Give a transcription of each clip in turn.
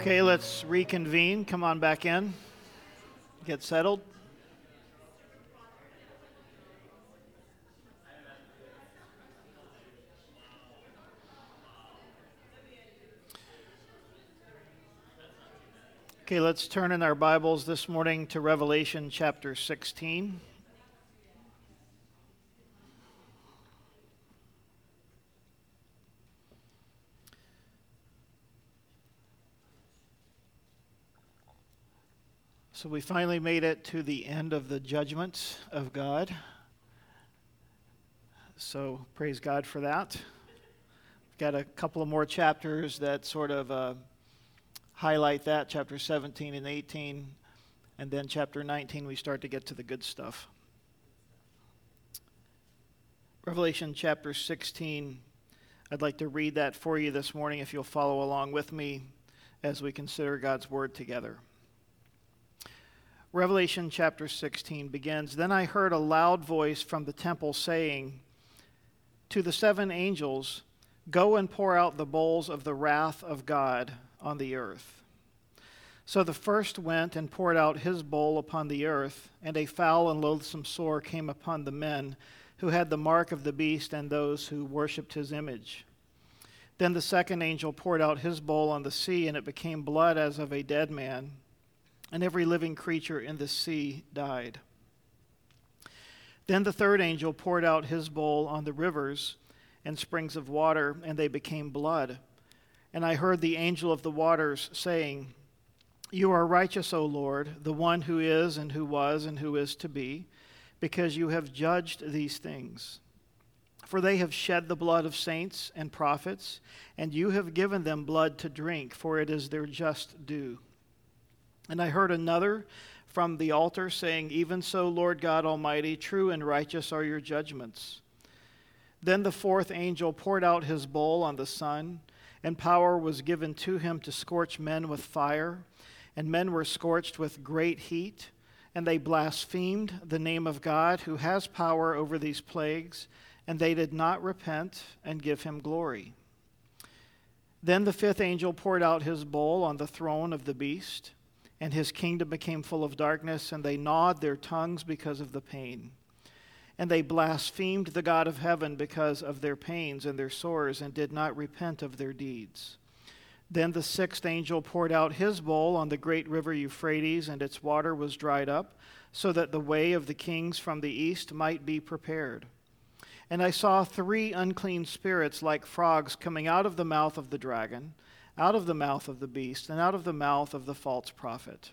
Okay, let's reconvene. Come on back in. Get settled. Okay, let's turn in our Bibles this morning to Revelation chapter 16. So we finally made it to the end of the judgments of God. So praise God for that. We've got a couple of more chapters that sort of highlight that, chapter 17 and 18. And then chapter 19, we start to get to the good stuff. Revelation chapter 16, I'd like to read that for you this morning if you'll follow along with me as we consider God's word together. Revelation chapter 16 begins, "Then I heard a loud voice from the temple saying to the seven angels, 'Go and pour out the bowls of the wrath of God on the earth.' So the first went and poured out his bowl upon the earth, and a foul and loathsome sore came upon the men who had the mark of the beast and those who worshipped his image. Then the second angel poured out his bowl on the sea, and it became blood as of a dead man. And every living creature in the sea died. Then the third angel poured out his bowl on the rivers and springs of water, and they became blood. And I heard the angel of the waters saying, 'You are righteous, O Lord, the one who is and who was and who is to be, because you have judged these things. For they have shed the blood of saints and prophets, and you have given them blood to drink, for it is their just due.' And I heard another from the altar saying, 'Even so, Lord God Almighty, true and righteous are your judgments.' Then the fourth angel poured out his bowl on the sun, and power was given to him to scorch men with fire. And men were scorched with great heat, and they blasphemed the name of God, who has power over these plagues, and they did not repent and give him glory. Then the fifth angel poured out his bowl on the throne of the beast, and his kingdom became full of darkness, and they gnawed their tongues because of the pain. And they blasphemed the God of heaven because of their pains and their sores, and did not repent of their deeds. Then the sixth angel poured out his bowl on the great river Euphrates, and its water was dried up, so that the way of the kings from the east might be prepared. And I saw three unclean spirits like frogs coming out of the mouth of the dragon, out of the mouth of the beast, and out of the mouth of the false prophet.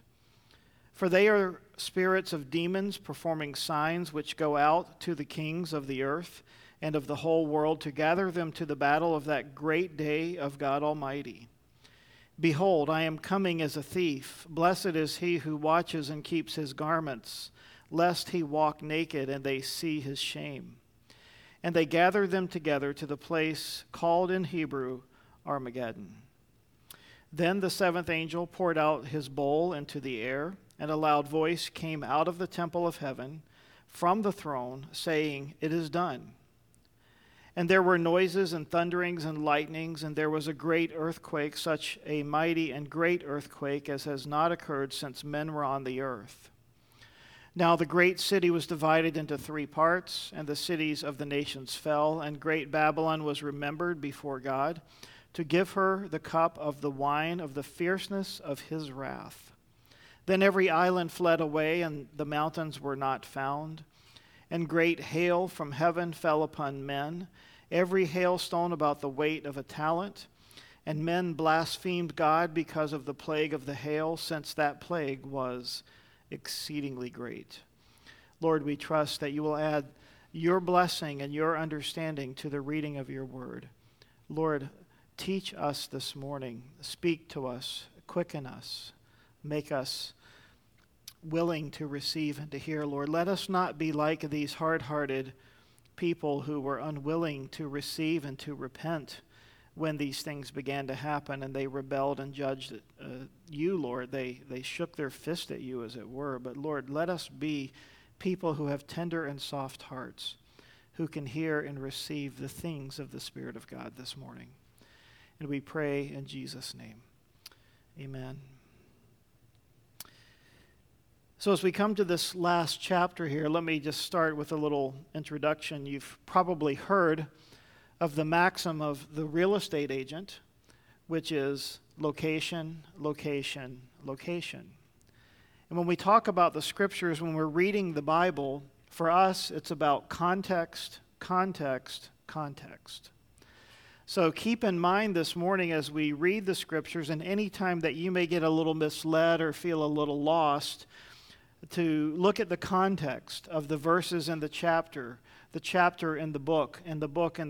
For they are spirits of demons performing signs which go out to the kings of the earth and of the whole world to gather them to the battle of that great day of God Almighty. Behold, I am coming as a thief. Blessed is he who watches and keeps his garments, lest he walk naked and they see his shame. And they gather them together to the place called in Hebrew Armageddon. Then the seventh angel poured out his bowl into the air, and a loud voice came out of the temple of heaven from the throne, saying, 'It is done.' And there were noises and thunderings and lightnings, and there was a great earthquake, such a mighty and great earthquake as has not occurred since men were on the earth. Now the great city was divided into three parts, and the cities of the nations fell, and great Babylon was remembered before God, to give her the cup of the wine of the fierceness of his wrath. Then every island fled away, and the mountains were not found. And great hail from heaven fell upon men, every hailstone about the weight of a talent. And men blasphemed God because of the plague of the hail, since that plague was exceedingly great." Lord, we trust that you will add your blessing and your understanding to the reading of your word. Lord, teach us this morning, speak to us, quicken us, make us willing to receive and to hear, Lord. Let us not be like these hard-hearted people who were unwilling to receive and to repent when these things began to happen, and they rebelled and judged you, Lord. They shook their fist at you, as it were. But, Lord, let us be people who have tender and soft hearts, who can hear and receive the things of the Spirit of God this morning. And we pray in Jesus' name. Amen. So as we come to this last chapter here, let me just start with a little introduction. You've probably heard of the maxim of the real estate agent, which is location, location, location. And when we talk about the scriptures, when we're reading the Bible, for us, it's about context, context, context. So keep in mind this morning as we read the scriptures, and any time that you may get a little misled or feel a little lost, to look at the context of the verses in the chapter in the book in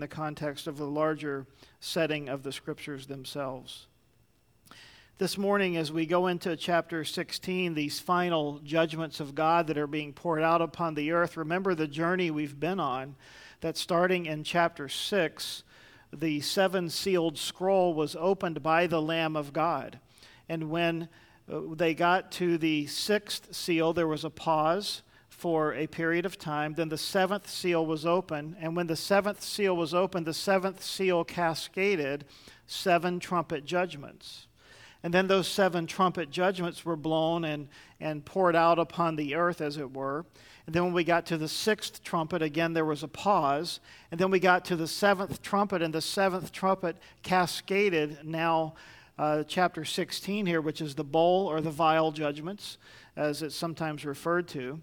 the context of the larger setting of the scriptures themselves. This morning, as we go into chapter 16, these final judgments of God that are being poured out upon the earth, remember the journey we've been on, that starting in chapter 6, the seven-sealed scroll was opened by the Lamb of God. And when they got to the sixth seal, there was a pause for a period of time. Then the seventh seal was opened. And when the seventh seal was opened, the seventh seal cascaded seven trumpet judgments. And then those seven trumpet judgments were blown and poured out upon the earth, as it were. And then when we got to the sixth trumpet, again, there was a pause. And then we got to the seventh trumpet, and the seventh trumpet cascaded now chapter 16 here, which is the bowl or the vial judgments, as it's sometimes referred to.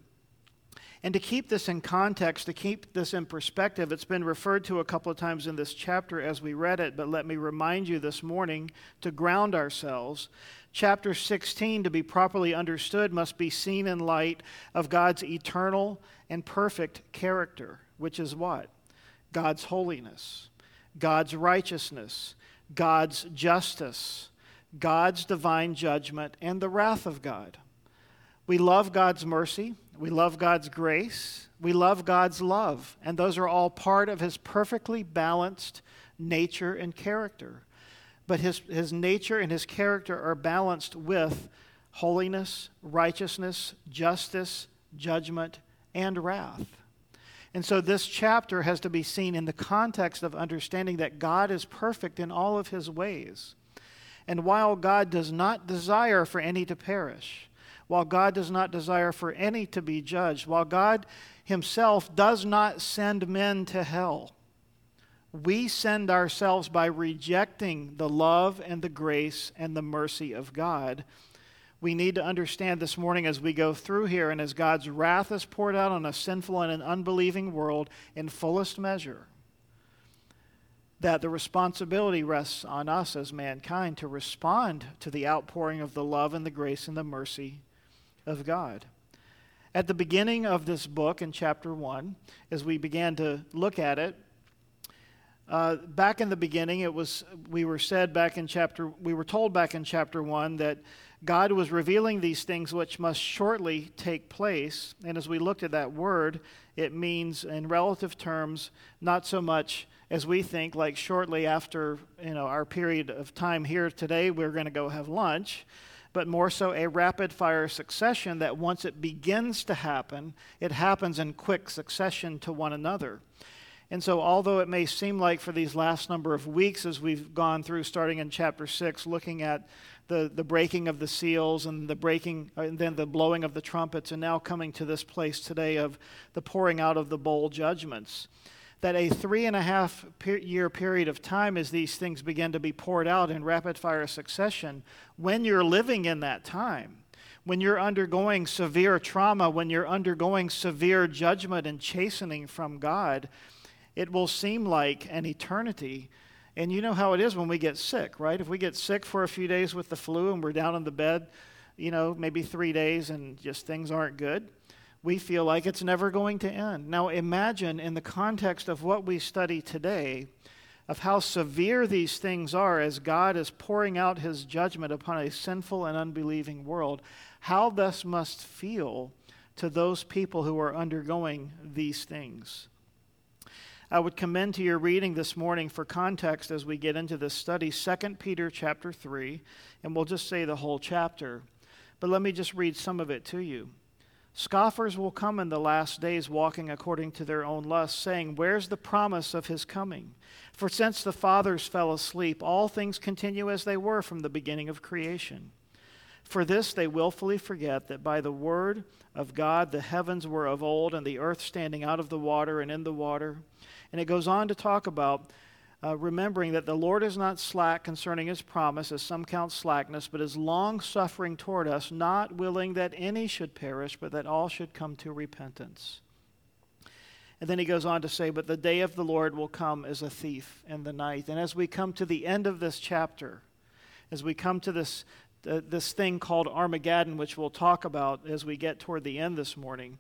And to keep this in context, to keep this in perspective, it's been referred to a couple of times in this chapter as we read it, but let me remind you this morning to ground ourselves. Chapter 16, to be properly understood, must be seen in light of God's eternal and perfect character, which is what? God's holiness, God's righteousness, God's justice, God's divine judgment, and the wrath of God. We love God's mercy, we love God's grace, we love God's love, and those are all part of his perfectly balanced nature and character. But his nature and his character are balanced with holiness, righteousness, justice, judgment, and wrath. And so this chapter has to be seen in the context of understanding that God is perfect in all of his ways. And while God does not desire for any to perish, while God does not desire for any to be judged, while God himself does not send men to hell, we send ourselves by rejecting the love and the grace and the mercy of God. We need to understand this morning as we go through here and as God's wrath is poured out on a sinful and an unbelieving world in fullest measure, that the responsibility rests on us as mankind to respond to the outpouring of the love and the grace and the mercy of God. At the beginning of this book in chapter 1, as we began to look at it, back in the beginning, we were told back in chapter 1 that God was revealing these things which must shortly take place. And as we looked at that word, it means in relative terms, not so much as we think like shortly after, our period of time here today, we're going to go have lunch, but more so a rapid fire succession that once it begins to happen, it happens in quick succession to one another. And so although it may seem like for these last number of weeks as we've gone through starting in chapter 6, looking at the breaking of the seals and the breaking and then the blowing of the trumpets and now coming to this place today of the pouring out of the bowl judgments, that a 3.5-year period of time as these things begin to be poured out in rapid-fire succession, when you're living in that time, when you're undergoing severe trauma, when you're undergoing severe judgment and chastening from God, it will seem like an eternity. And you know how it is when we get sick, right? If we get sick for a few days with the flu and we're down in the bed, maybe 3 days and just things aren't good, we feel like it's never going to end. Now imagine in the context of what we study today, of how severe these things are as God is pouring out his judgment upon a sinful and unbelieving world, how this must feel to those people who are undergoing these things. I would commend to your reading this morning for context as we get into this study, 2 Peter chapter 3, and we'll just say the whole chapter. But let me just read some of it to you. Scoffers will come in the last days, walking according to their own lusts, saying, "Where's the promise of his coming? For since the fathers fell asleep, all things continue as they were from the beginning of creation. For this they willfully forget that by the word of God the heavens were of old, and the earth standing out of the water and in the water." And it goes on to talk about remembering that the Lord is not slack concerning his promise, as some count slackness, but is long-suffering toward us, not willing that any should perish, but that all should come to repentance. And then he goes on to say, but the day of the Lord will come as a thief in the night. And as we come to the end of this chapter, as we come to this thing called Armageddon, which we'll talk about as we get toward the end this morning,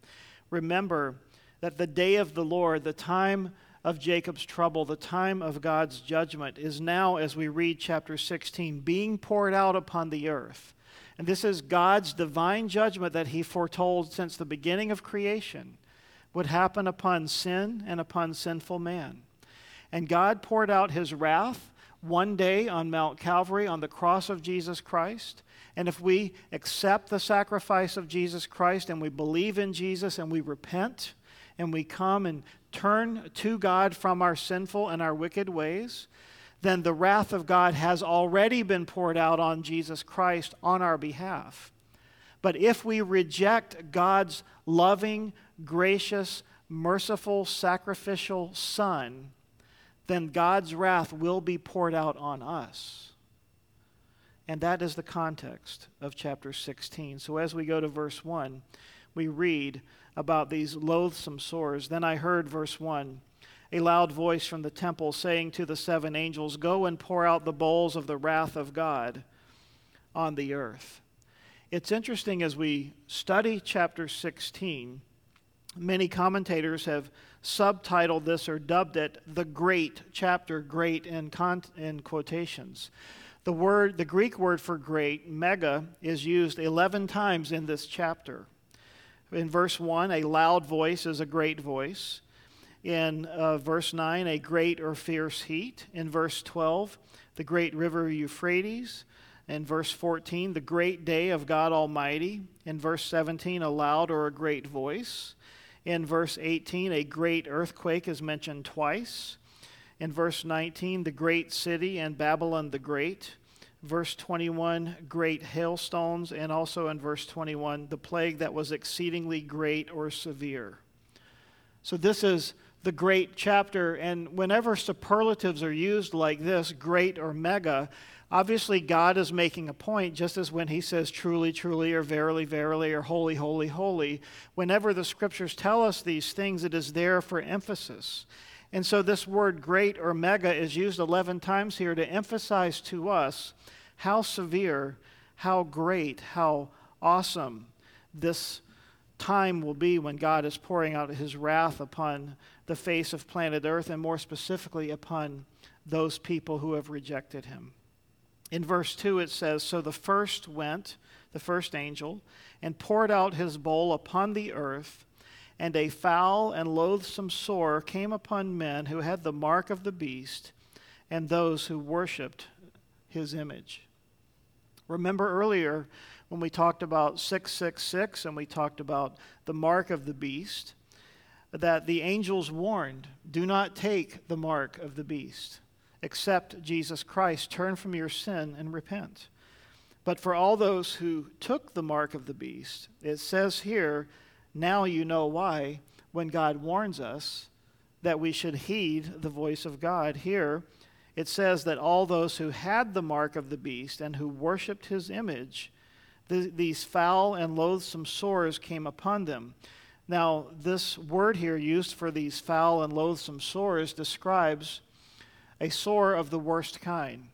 remember that the day of the Lord, the time of Jacob's trouble, the time of God's judgment, is now, as we read chapter 16, being poured out upon the earth. And this is God's divine judgment that he foretold since the beginning of creation would happen upon sin and upon sinful man. And God poured out his wrath one day on Mount Calvary on the cross of Jesus Christ. And if we accept the sacrifice of Jesus Christ and we believe in Jesus and we repent and we come and turn to God from our sinful and our wicked ways, then the wrath of God has already been poured out on Jesus Christ on our behalf. But if we reject God's loving, gracious, merciful, sacrificial Son, then God's wrath will be poured out on us. And that is the context of chapter 16. So as we go to verse 1, we read about these loathsome sores. Then I heard, verse 1, a loud voice from the temple saying to the seven angels, "Go and pour out the bowls of the wrath of God on the earth." It's interesting, as we study chapter 16, many commentators have subtitled this or dubbed it the great chapter, great in quotations. The Greek word for great, mega, is used 11 times in this chapter. In verse 1, a loud voice is a great voice. In verse 9, a great or fierce heat. In verse 12, the great river Euphrates. In verse 14, the great day of God Almighty. In verse 17, a loud or a great voice. In verse 18, a great earthquake is mentioned twice. In verse 19, the great city and Babylon the Great. Verse 21, great hailstones, and also in verse 21, the plague that was exceedingly great or severe. So this is the great chapter, and whenever superlatives are used like this, great or mega, obviously God is making a point, just as when he says truly, truly, or verily, verily, or holy, holy, holy. Whenever the scriptures tell us these things, it is there for emphasis. And so this word great or mega is used 11 times here to emphasize to us how severe, how great, how awesome this time will be when God is pouring out his wrath upon the face of planet Earth, and more specifically upon those people who have rejected him. In verse 2 it says, "So the first went, the first angel, and poured out his bowl upon the earth, and a foul and loathsome sore came upon men who had the mark of the beast and those who worshipped his image." Remember earlier when we talked about 666 and we talked about the mark of the beast, that the angels warned, do not take the mark of the beast. Accept Jesus Christ, turn from your sin and repent. But for all those who took the mark of the beast, it says here, now you know why, when God warns us that we should heed the voice of God. Here it says that all those who had the mark of the beast and who worshipped his image, these foul and loathsome sores came upon them. Now, this word here used for these foul and loathsome sores describes a sore of the worst kind.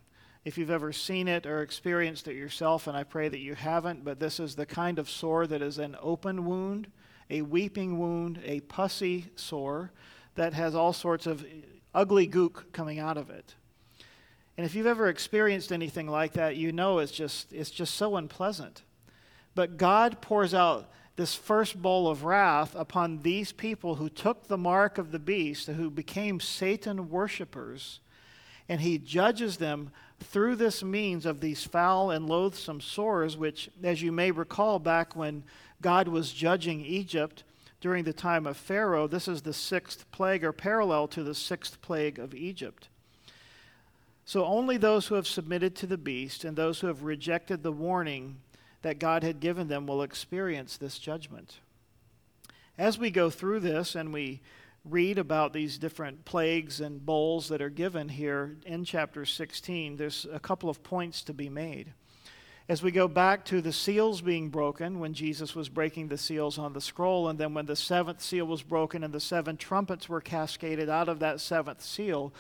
If you've ever seen it or experienced it yourself, and I pray that you haven't, but this is the kind of sore that is an open wound, a weeping wound, a pussy sore that has all sorts of ugly gook coming out of it. And if you've ever experienced anything like that, you know it's just so unpleasant. But God pours out this first bowl of wrath upon these people who took the mark of the beast, who became Satan worshipers, and he judges them through this means of these foul and loathsome sores, which, as you may recall, back when God was judging Egypt during the time of Pharaoh, this is the sixth plague, or parallel to the sixth plague of Egypt. So only those who have submitted to the beast and those who have rejected the warning that God had given them will experience this judgment. As we go through this and we read about these different plagues and bowls that are given here in chapter 16, there's a couple of points to be made. As we go back to the seals being broken, when Jesus was breaking the seals on the scroll, and then when the seventh seal was broken and the seven trumpets were cascaded out of that seventh seal,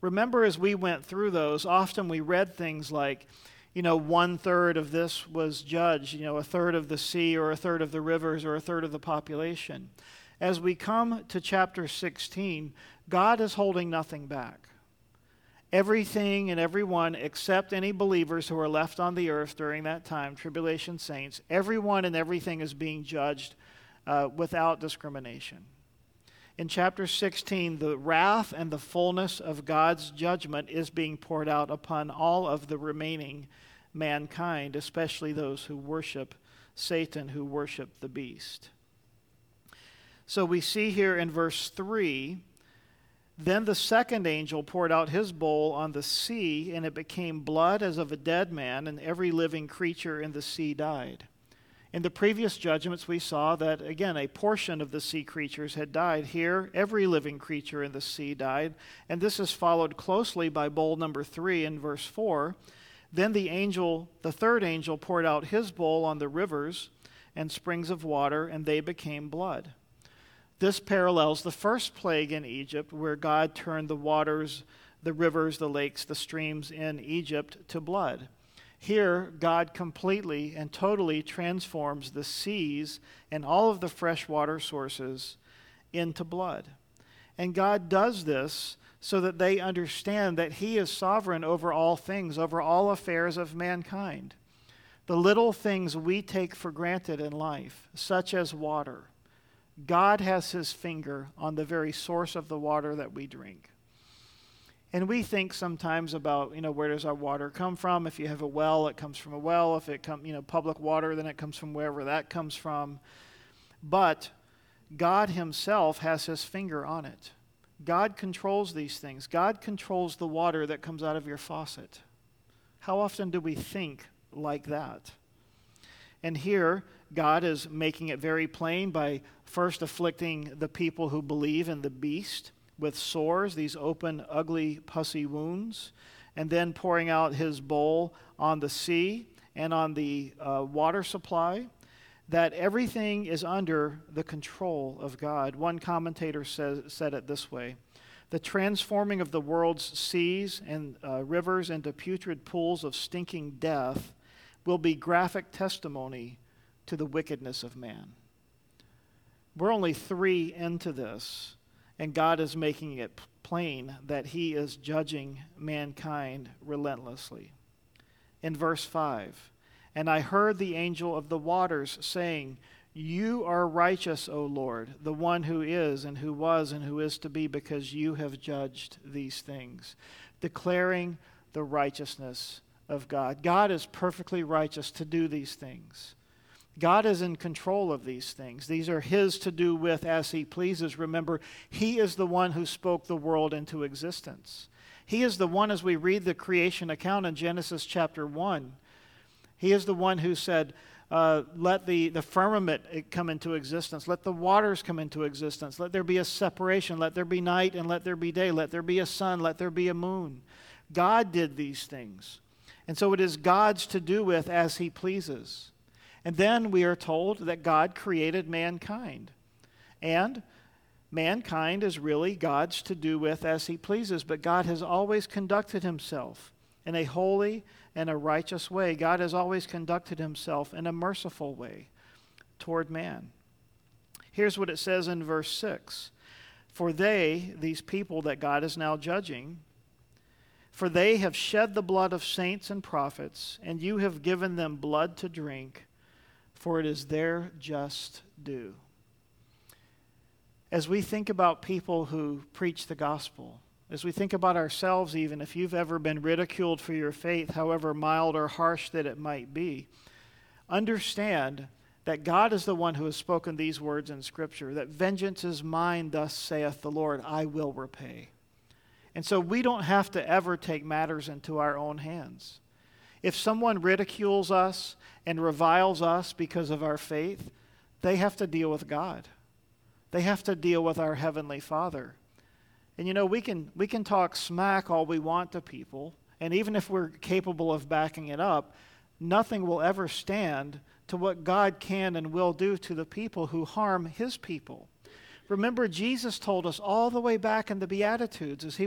remember as we went through those, often we read things like, you know, 1/3 of this was judged, you know, 1/3 of the sea or 1/3 of the rivers or 1/3 of the population. As we come to chapter 16, God is holding nothing back. Everything and everyone except any believers who are left on the earth during that time, tribulation saints, everyone and everything is being judged without discrimination. In chapter 16, the wrath and the fullness of God's judgment is being poured out upon all of the remaining mankind, especially those who worship Satan, who worship the beast. So we see here in verse 3, then the second angel poured out his bowl on the sea, and it became blood as of a dead man, and every living creature in the sea died. In the previous judgments, we saw that, again, a portion of the sea creatures had died. Here, every living creature in the sea died, and this is followed closely by bowl number 3 in verse 4. Then the third angel poured out his bowl on the rivers and springs of water, and they became blood. This parallels the first plague in Egypt, where God turned the waters, the rivers, the lakes, the streams in Egypt to blood. Here, God completely and totally transforms the seas and all of the freshwater sources into blood. And God does this so that they understand that He is sovereign over all things, over all affairs of mankind. The little things we take for granted in life, such as water, God has His finger on the very source of the water that we drink. And we think sometimes about, you know, where does our water come from? If you have a well, it comes from a well. If it comes, you know, public water, then it comes from wherever that comes from. But God Himself has His finger on it. God controls these things. God controls the water that comes out of your faucet. How often do we think like that? And here, God is making it very plain by first afflicting the people who believe in the beast with sores, these open, ugly, pussy wounds, and then pouring out His bowl on the sea and on the water supply, that everything is under the control of God. One commentator said it this way: the transforming of the world's seas and rivers into putrid pools of stinking death will be graphic testimony to the wickedness of man. We're only 3 into this, and God is making it plain that He is judging mankind relentlessly. In verse 5, and I heard the angel of the waters saying, "You are righteous, O Lord, the one who is and who was and who is to be, because you have judged these things," declaring the righteousness of God. God is perfectly righteous to do these things. God is in control of these things. These are His to do with as He pleases. Remember, He is the one who spoke the world into existence. He is the one, as we read the creation account in Genesis chapter 1, He is the one who said, let the firmament come into existence. Let the waters come into existence. Let there be a separation. Let there be night and let there be day. Let there be a sun. Let there be a moon. God did these things. And so it is God's to do with as He pleases. And then we are told that God created mankind. And mankind is really God's to do with as He pleases. But God has always conducted Himself in a holy and a righteous way. God has always conducted Himself in a merciful way toward man. Here's what it says in verse 6. For they, these people that God is now judging, for they have shed the blood of saints and prophets, and you have given them blood to drink, for it is their just due. As we think about people who preach the gospel, As we think about ourselves even, if you've ever been ridiculed for your faith, however mild or harsh that it might be, understand that God is the one who has spoken these words in Scripture, that vengeance is mine, thus saith the Lord, I will repay. And so we don't have to ever take matters into our own hands. If someone ridicules us and reviles us because of our faith, they have to deal with God. They have to deal with our Heavenly Father. And you know, we can talk smack all we want to people, and even if we're capable of backing it up, nothing will ever stand to what God can and will do to the people who harm His people. Remember, Jesus told us all the way back in the Beatitudes as He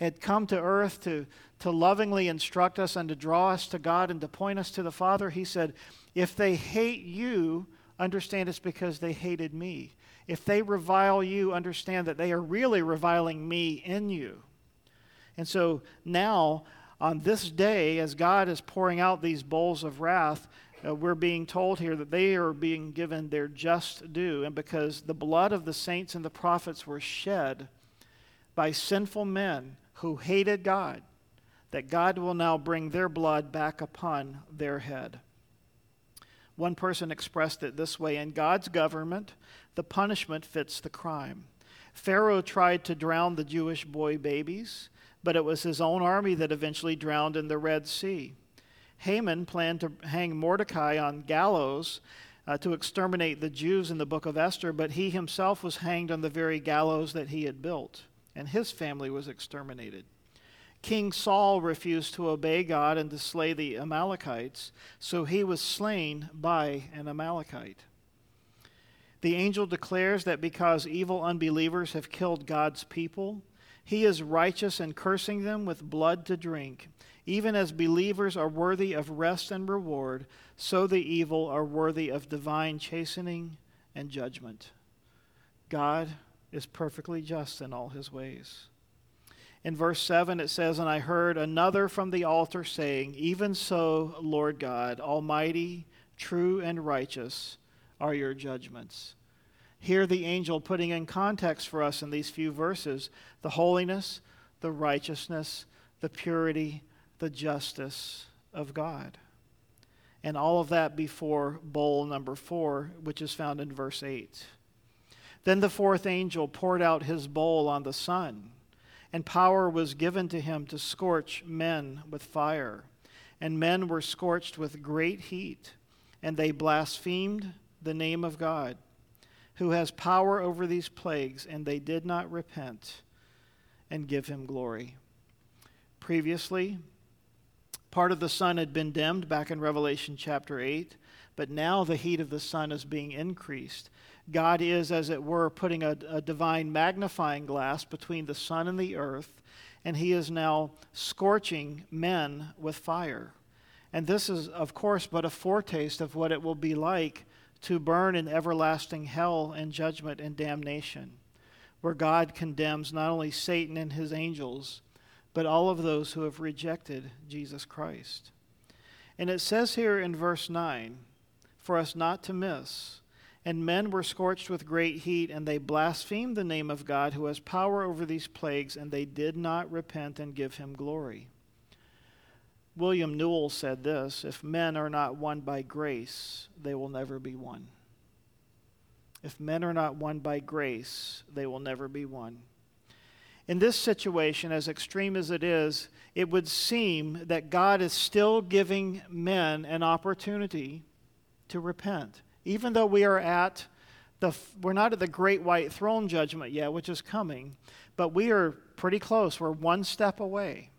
had come to earth to lovingly instruct us and to draw us to God and to point us to the Father. He said, if they hate you, understand it's because they hated me. If they revile you, understand that they are really reviling me in you. And so now, on this day, as God is pouring out these bowls of wrath, we're being told here that they are being given their just due. And because the blood of the saints and the prophets were shed by sinful men who hated God, that God will now bring their blood back upon their head. One person expressed it this way: in God's government, the punishment fits the crime. Pharaoh tried to drown the Jewish boy babies, but it was his own army that eventually drowned in the Red Sea. Haman planned to hang Mordecai on gallows to exterminate the Jews in the book of Esther, but he himself was hanged on the very gallows that he had built, and his family was exterminated. King Saul refused to obey God and to slay the Amalekites, so he was slain by an Amalekite. The angel declares that because evil unbelievers have killed God's people, He is righteous in cursing them with blood to drink. Even as believers are worthy of rest and reward, so the evil are worthy of divine chastening and judgment. God is perfectly just in all His ways. In verse 7 it says, and I heard another from the altar saying, even so, Lord God, almighty, true and righteous are your judgments. Here the angel putting in context for us in these few verses the holiness, the righteousness, the purity, the justice of God. And all of that before bowl number 4, which is found in verse 8. Then the fourth angel poured out his bowl on the sun, and power was given to him to scorch men with fire. And men were scorched with great heat, and they blasphemed the name of God, who has power over these plagues, and they did not repent and give him glory. Previously, part of the sun had been dimmed back in Revelation chapter 8, but now the heat of the sun is being increased. God is, as it were, putting a divine magnifying glass between the sun and the earth, and he is now scorching men with fire. And this is, of course, but a foretaste of what it will be like to burn in everlasting hell and judgment and damnation, where God condemns not only Satan and his angels, but all of those who have rejected Jesus Christ. And it says here in verse 9, for us not to miss, and men were scorched with great heat, and they blasphemed the name of God who has power over these plagues, and they did not repent and give him glory. William Newell said this: if men are not won by grace, they will never be won. If men are not won by grace, they will never be won. In this situation, as extreme as it is, it would seem that God is still giving men an opportunity to repent. Even though we are we're not at the great white throne judgment yet, which is coming, but we are pretty close. We're one step away.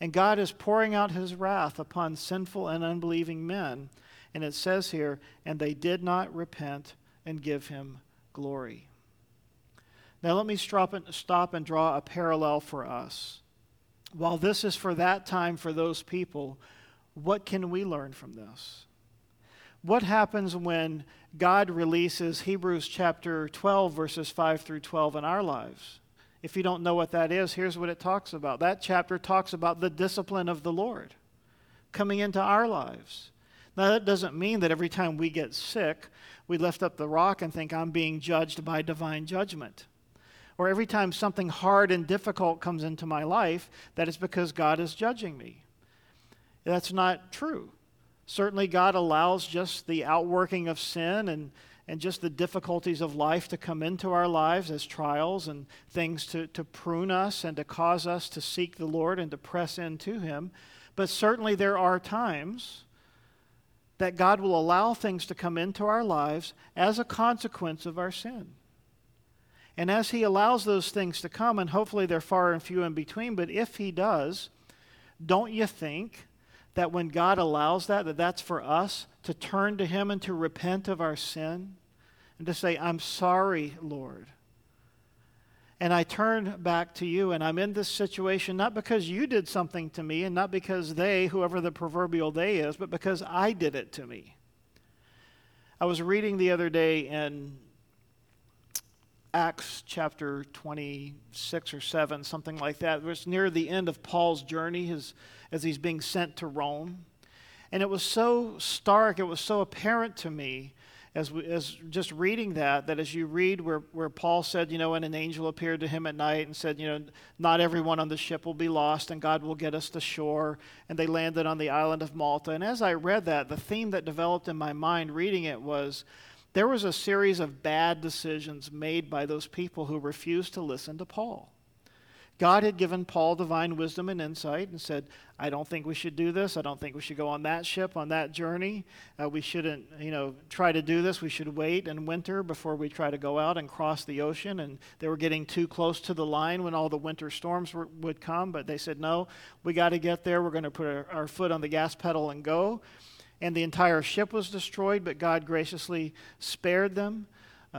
And God is pouring out his wrath upon sinful and unbelieving men. And it says here, and they did not repent and give him glory. Now let me stop and draw a parallel for us. While this is for that time for those people, what can we learn from this? What happens when God releases Hebrews chapter 12, verses 5 through 12 in our lives? If you don't know what that is, here's what it talks about. That chapter talks about the discipline of the Lord coming into our lives. Now, that doesn't mean that every time we get sick, we lift up the rock and think, I'm being judged by divine judgment. or every time something hard and difficult comes into my life, that it's because God is judging me. That's not true. Certainly God allows just the outworking of sin and just the difficulties of life to come into our lives as trials and things to prune us and to cause us to seek the Lord and to press into Him. But certainly there are times that God will allow things to come into our lives as a consequence of our sin. And as He allows those things to come, and hopefully they're far and few in between, but if He does, don't you think that when God allows that that's for us to turn to Him and to repent of our sin and to say, I'm sorry, Lord. And I turn back to You, and I'm in this situation not because You did something to me and not because they, whoever the proverbial they is, but because I did it to me. I was reading the other day in Acts chapter 26 or 7, something like that. It was near the end of Paul's journey as he's being sent to Rome. And it was so stark, it was so apparent to me as just reading that as you read where Paul said, and an angel appeared to him at night and said, not everyone on the ship will be lost and God will get us to shore. And they landed on the island of Malta. And as I read that, the theme that developed in my mind reading it was, there was a series of bad decisions made by those people who refused to listen to Paul. God had given Paul divine wisdom and insight and said, I don't think we should do this. I don't think we should go on that ship, on that journey. We shouldn't, try to do this. We should wait and winter before we try to go out and cross the ocean. And they were getting too close to the line when all the winter storms would come. But they said, no, we got to get there. We're going to put our foot on the gas pedal and go. And the entire ship was destroyed, but God graciously spared them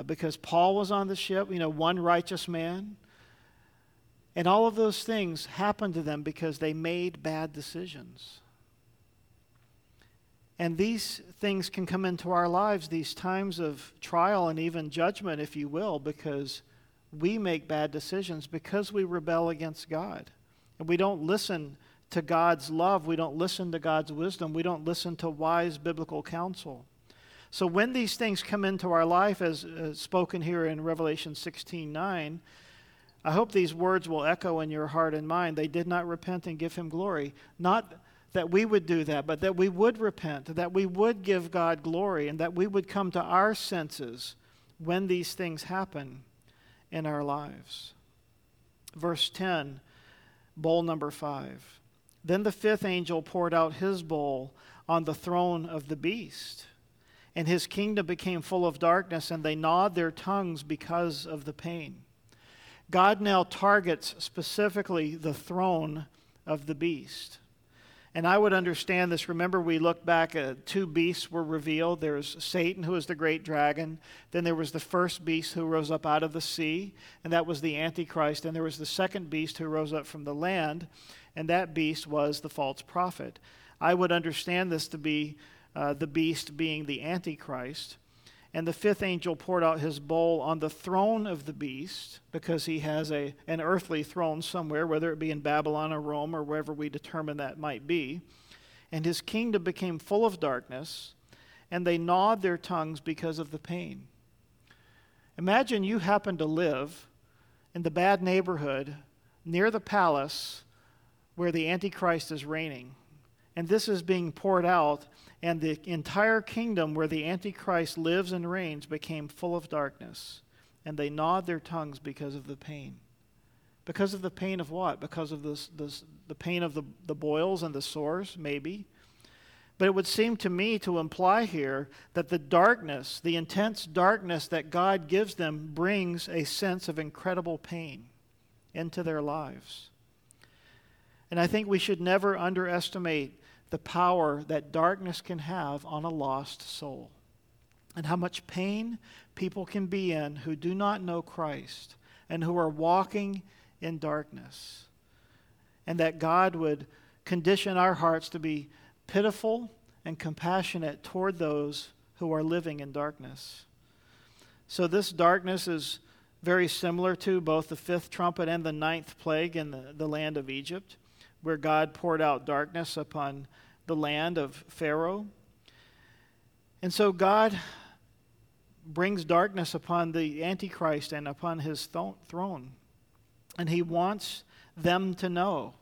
because Paul was on the ship, one righteous man. And all of those things happened to them because they made bad decisions. And these things can come into our lives, these times of trial and even judgment, if you will, because we make bad decisions, because we rebel against God. And we don't listen to God's love. We don't listen to God's wisdom. We don't listen to wise biblical counsel. So when these things come into our life, as spoken here in Revelation 16:9, I hope these words will echo in your heart and mind. They did not repent and give Him glory. Not that we would do that, but that we would repent, that we would give God glory, and that we would come to our senses when these things happen in our lives. Verse 10, bowl number 5. Then the fifth angel poured out his bowl on the throne of the beast, and his kingdom became full of darkness, and they gnawed their tongues because of the pain. God now targets specifically the throne of the beast. And I would understand this. Remember, we looked back, two beasts were revealed. There's Satan, who is the great dragon. Then there was the first beast who rose up out of the sea, and that was the Antichrist. And there was the second beast who rose up from the land, and that beast was the false prophet. I would understand this to be the beast being the Antichrist. And the fifth angel poured out his bowl on the throne of the beast, because he has an earthly throne somewhere, whether it be in Babylon or Rome or wherever we determine that might be. And his kingdom became full of darkness, and they gnawed their tongues because of the pain. Imagine you happen to live in the bad neighborhood near the palace where the Antichrist is reigning. And this is being poured out, and the entire kingdom where the Antichrist lives and reigns became full of darkness, and they gnawed their tongues because of the pain. Because of the pain of what? Because of the pain of the boils and the sores, maybe. But it would seem to me to imply here that the darkness, the intense darkness that God gives them, brings a sense of incredible pain into their lives. And I think we should never underestimate the power that darkness can have on a lost soul, and how much pain people can be in who do not know Christ and who are walking in darkness. And that God would condition our hearts to be pitiful and compassionate toward those who are living in darkness. So this darkness is very similar to both the fifth trumpet and the ninth plague in the land of Egypt, where God poured out darkness upon the land of Pharaoh. And so God brings darkness upon the Antichrist and upon his throne. And he wants them to know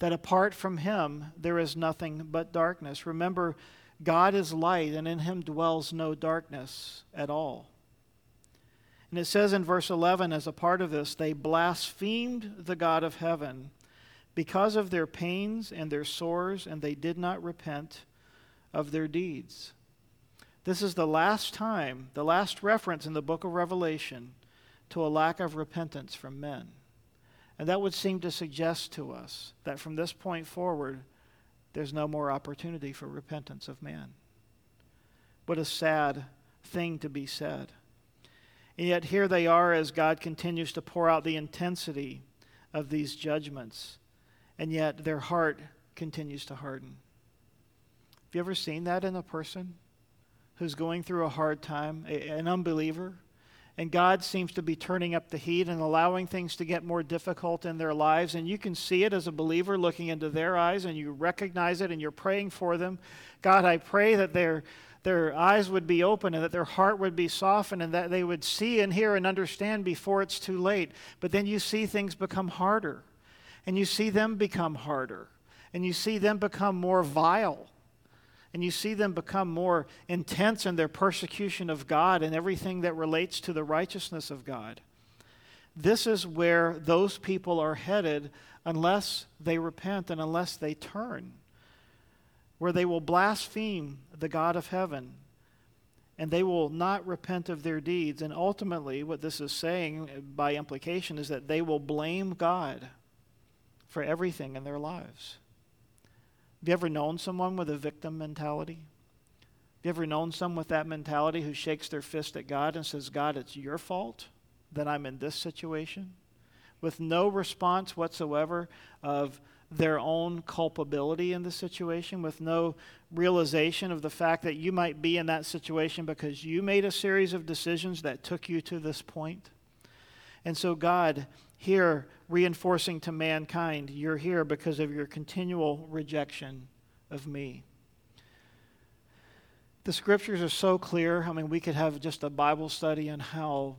that apart from him, there is nothing but darkness. Remember, God is light, and in him dwells no darkness at all. And it says in verse 11, as a part of this, they blasphemed the God of heaven because of their pains and their sores, and they did not repent of their deeds. This is the last time, the last reference in the book of Revelation to a lack of repentance from men. And that would seem to suggest to us that from this point forward, there's no more opportunity for repentance of man. What a sad thing to be said. And yet here they are as God continues to pour out the intensity of these judgments, and yet their heart continues to harden. Have you ever seen that in a person who's going through a hard time, an unbeliever? And God seems to be turning up the heat and allowing things to get more difficult in their lives. And you can see it as a believer looking into their eyes, and you recognize it, and you're praying for them. God, I pray that their eyes would be open and that their heart would be softened and that they would see and hear and understand before it's too late. But then you see things become harder, and you see them become harder, and you see them become more vile. And you see them become more intense in their persecution of God and everything that relates to the righteousness of God. This is where those people are headed unless they repent and unless they turn, where they will blaspheme the God of heaven and they will not repent of their deeds. And ultimately, what this is saying by implication is that they will blame God for everything in their lives. Have you ever known someone with a victim mentality? Have you ever known someone with that mentality who shakes their fist at God and says, God, it's your fault that I'm in this situation? With no response whatsoever of their own culpability in the situation, with no realization of the fact that you might be in that situation because you made a series of decisions that took you to this point. And so God here reinforcing to mankind, you're here because of your continual rejection of me. The scriptures are so clear. I mean, we could have just a Bible study on how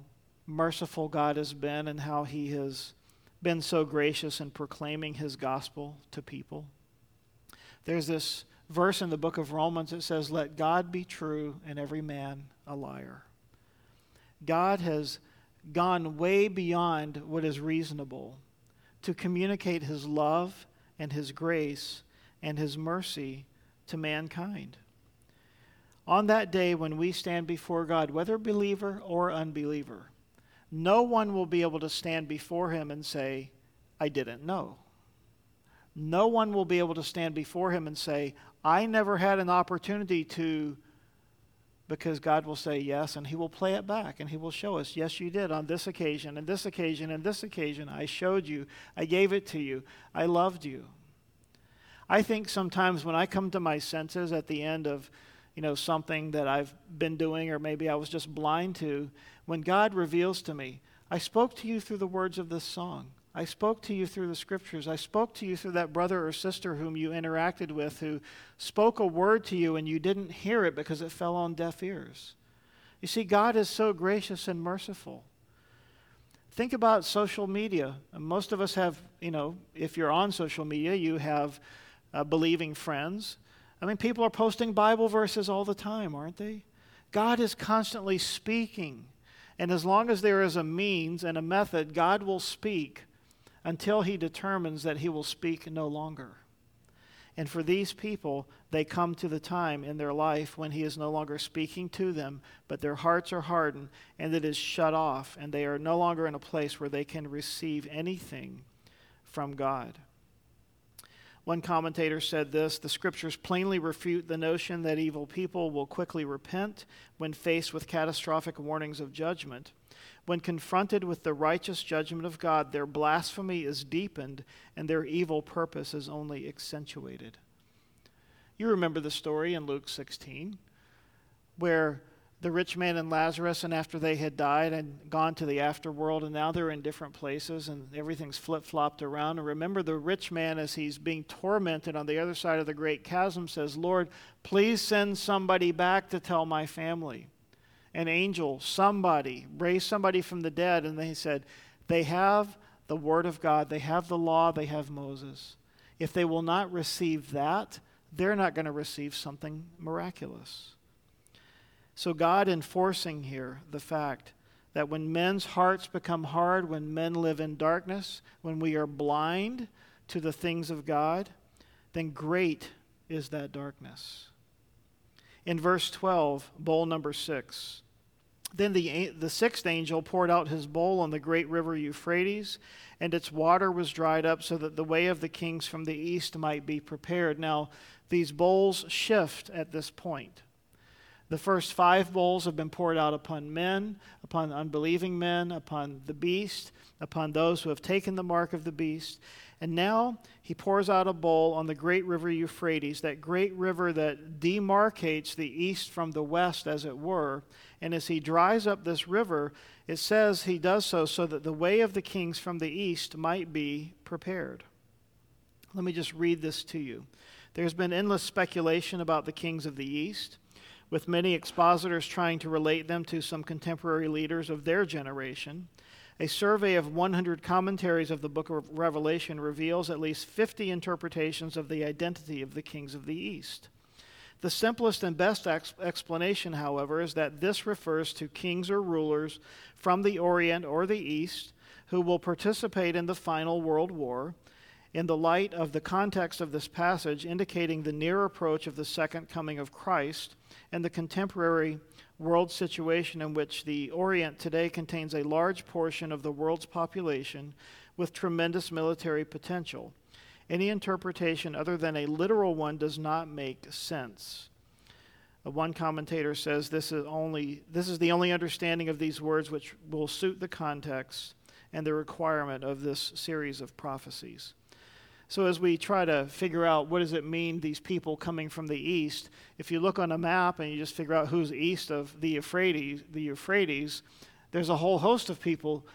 merciful God has been and how he has been so gracious in proclaiming his gospel to people. There's this verse in the book of Romans that says, let God be true and every man a liar. God has gone way beyond what is reasonable to communicate his love and his grace and his mercy to mankind. On that day when we stand before God, whether believer or unbeliever, no one will be able to stand before him and say, I didn't know. No one will be able to stand before him and say, I never had an opportunity to, because God will say yes, and he will play it back, and he will show us, yes, you did on this occasion, and this occasion, and this occasion. I showed you. I gave it to you. I loved you. I think sometimes when I come to my senses at the end of, something that I've been doing, or maybe I was just blind to, when God reveals to me, I spoke to you through the words of this song. I spoke to you through the scriptures. I spoke to you through that brother or sister whom you interacted with who spoke a word to you and you didn't hear it because it fell on deaf ears. You see, God is so gracious and merciful. Think about social media. Most of us have, if you're on social media, you have believing friends. I mean, people are posting Bible verses all the time, aren't they? God is constantly speaking. And as long as there is a means and a method, God will speak until he determines that he will speak no longer. And for these people, they come to the time in their life when he is no longer speaking to them, but their hearts are hardened and it is shut off, and they are no longer in a place where they can receive anything from God. One commentator said this, the scriptures plainly refute the notion that evil people will quickly repent when faced with catastrophic warnings of judgment. When confronted with the righteous judgment of God, their blasphemy is deepened and their evil purpose is only accentuated. You remember the story in Luke 16 where the rich man and Lazarus, and after they had died and gone to the afterworld, and now they're in different places and everything's flip-flopped around. And remember, the rich man, as he's being tormented on the other side of the great chasm, says, Lord, please send somebody back to tell my family. an angel, somebody, raised somebody from the dead, and they said, they have the word of God, they have the law, they have Moses. If they will not receive that, they're not going to receive something miraculous. So God enforcing here the fact that when men's hearts become hard, when men live in darkness, when we are blind to the things of God, then great is that darkness. In verse 12, bowl number 6, then the sixth angel poured out his bowl on the great river Euphrates, and its water was dried up so that the way of the kings from the east might be prepared. Now, these bowls shift at this point. The first 5 bowls have been poured out upon men, upon unbelieving men, upon the beast, upon those who have taken the mark of the beast. And now he pours out a bowl on the great river Euphrates, that great river that demarcates the east from the west, as it were. And as he dries up this river, it says he does so that the way of the kings from the east might be prepared. Let me just read this to you. There's been endless speculation about the kings of the east, with many expositors trying to relate them to some contemporary leaders of their generation. A survey of 100 commentaries of the book of Revelation reveals at least 50 interpretations of the identity of the kings of the East. The simplest and best explanation, however, is that this refers to kings or rulers from the Orient or the East who will participate in the final world war, in the light of the context of this passage indicating the near approach of the second coming of Christ and the contemporary world situation in which the Orient today contains a large portion of the world's population with tremendous military potential. Any interpretation other than a literal one does not make sense. One commentator says this is the only understanding of these words which will suit the context and the requirement of this series of prophecies. So as we try to figure out what does it mean, these people coming from the east, if you look on a map and you just figure out who's east of the Euphrates, there's a whole host of people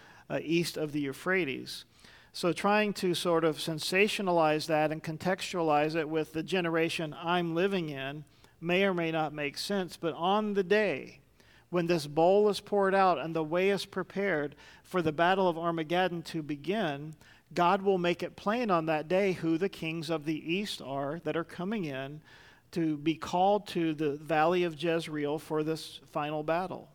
east of the Euphrates. So trying to sort of sensationalize that and contextualize it with the generation I'm living in may or may not make sense, but on the day when this bowl is poured out and the way is prepared for the battle of Armageddon to begin, God will make it plain on that day who the kings of the east are that are coming in to be called to the valley of Jezreel for this final battle.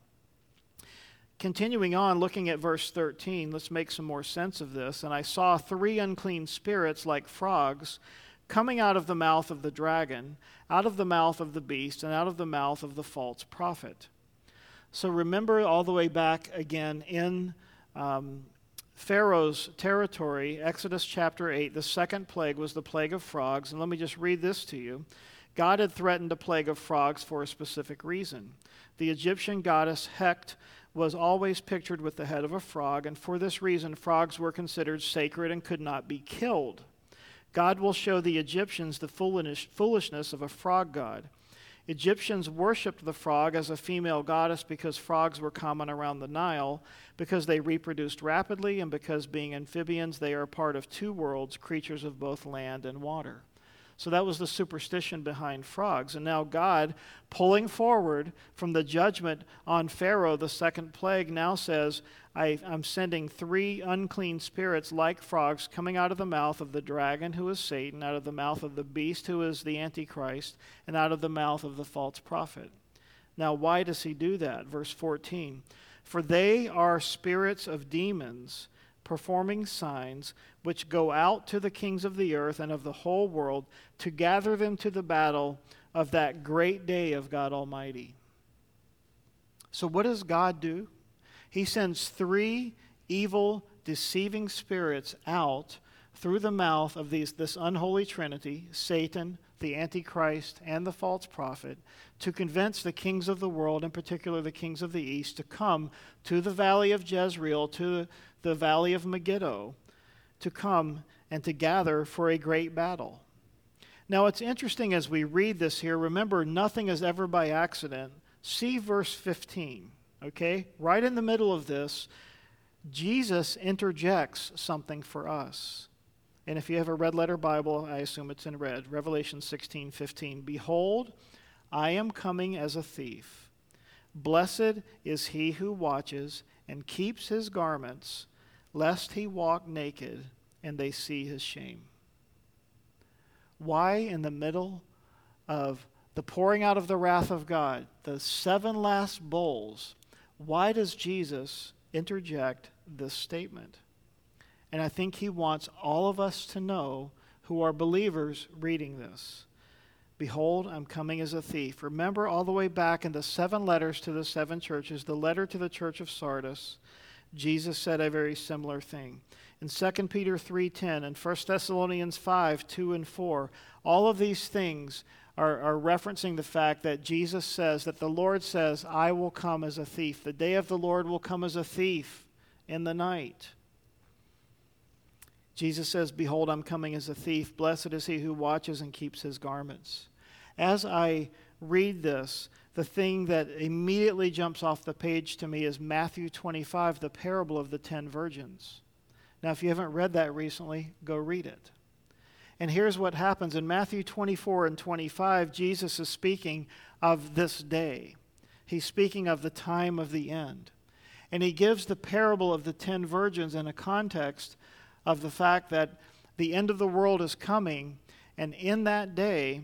Continuing on, looking at verse 13, let's make some more sense of this. And I saw 3 unclean spirits like frogs coming out of the mouth of the dragon, out of the mouth of the beast, and out of the mouth of the false prophet. So remember all the way back again in Pharaoh's territory, Exodus chapter 8, the second plague was the plague of frogs. And let me just read this to you. God had threatened a plague of frogs for a specific reason. The Egyptian goddess Hecht was always pictured with the head of a frog, and for this reason, frogs were considered sacred and could not be killed. God will show the Egyptians the foolishness of a frog god. Egyptians worshipped the frog as a female goddess because frogs were common around the Nile, because they reproduced rapidly, and because being amphibians, they are part of 2 worlds, creatures of both land and water. So that was the superstition behind frogs. And now God, pulling forward from the judgment on Pharaoh, the second plague, now says, I'm sending 3 unclean spirits like frogs coming out of the mouth of the dragon, who is Satan, out of the mouth of the beast, who is the Antichrist, and out of the mouth of the false prophet. Now, why does he do that? Verse 14, for they are spirits of demons, performing signs, which go out to the kings of the earth and of the whole world to gather them to the battle of that great day of God Almighty. So what does God do? He sends 3 evil, deceiving spirits out through the mouth of this unholy trinity, Satan, the Antichrist, and the false prophet, to convince the kings of the world, in particular the kings of the east, to come to the valley of Jezreel, to the valley of Megiddo, to come and to gather for a great battle. Now, it's interesting as we read this here, remember, nothing is ever by accident. See verse 15, okay? Right in the middle of this, Jesus interjects something for us. And if you have a red letter Bible, I assume it's in red. Revelation 16:15. Behold, I am coming as a thief. Blessed is he who watches and keeps his garments, lest he walk naked and they see his shame. Why, in the middle of the pouring out of the wrath of God, the seven last bowls, why does Jesus interject this statement? And I think he wants all of us to know who are believers reading this. Behold, I'm coming as a thief. Remember all the way back in the seven letters to the seven churches, the letter to the church of Sardis, Jesus said a very similar thing. In 2 Peter 3:10 and 1 Thessalonians 5:2-4, all of these things are referencing the fact that Jesus says, that the Lord says, I will come as a thief. The day of the Lord will come as a thief in the night. Jesus says, behold, I'm coming as a thief. Blessed is he who watches and keeps his garments. As I read this, the thing that immediately jumps off the page to me is Matthew 25, the parable of the 10 virgins. Now, if you haven't read that recently, go read it. And here's what happens. In Matthew 24 and 25, Jesus is speaking of this day. He's speaking of the time of the end. And he gives the parable of the 10 virgins in a context of the fact that the end of the world is coming, and in that day,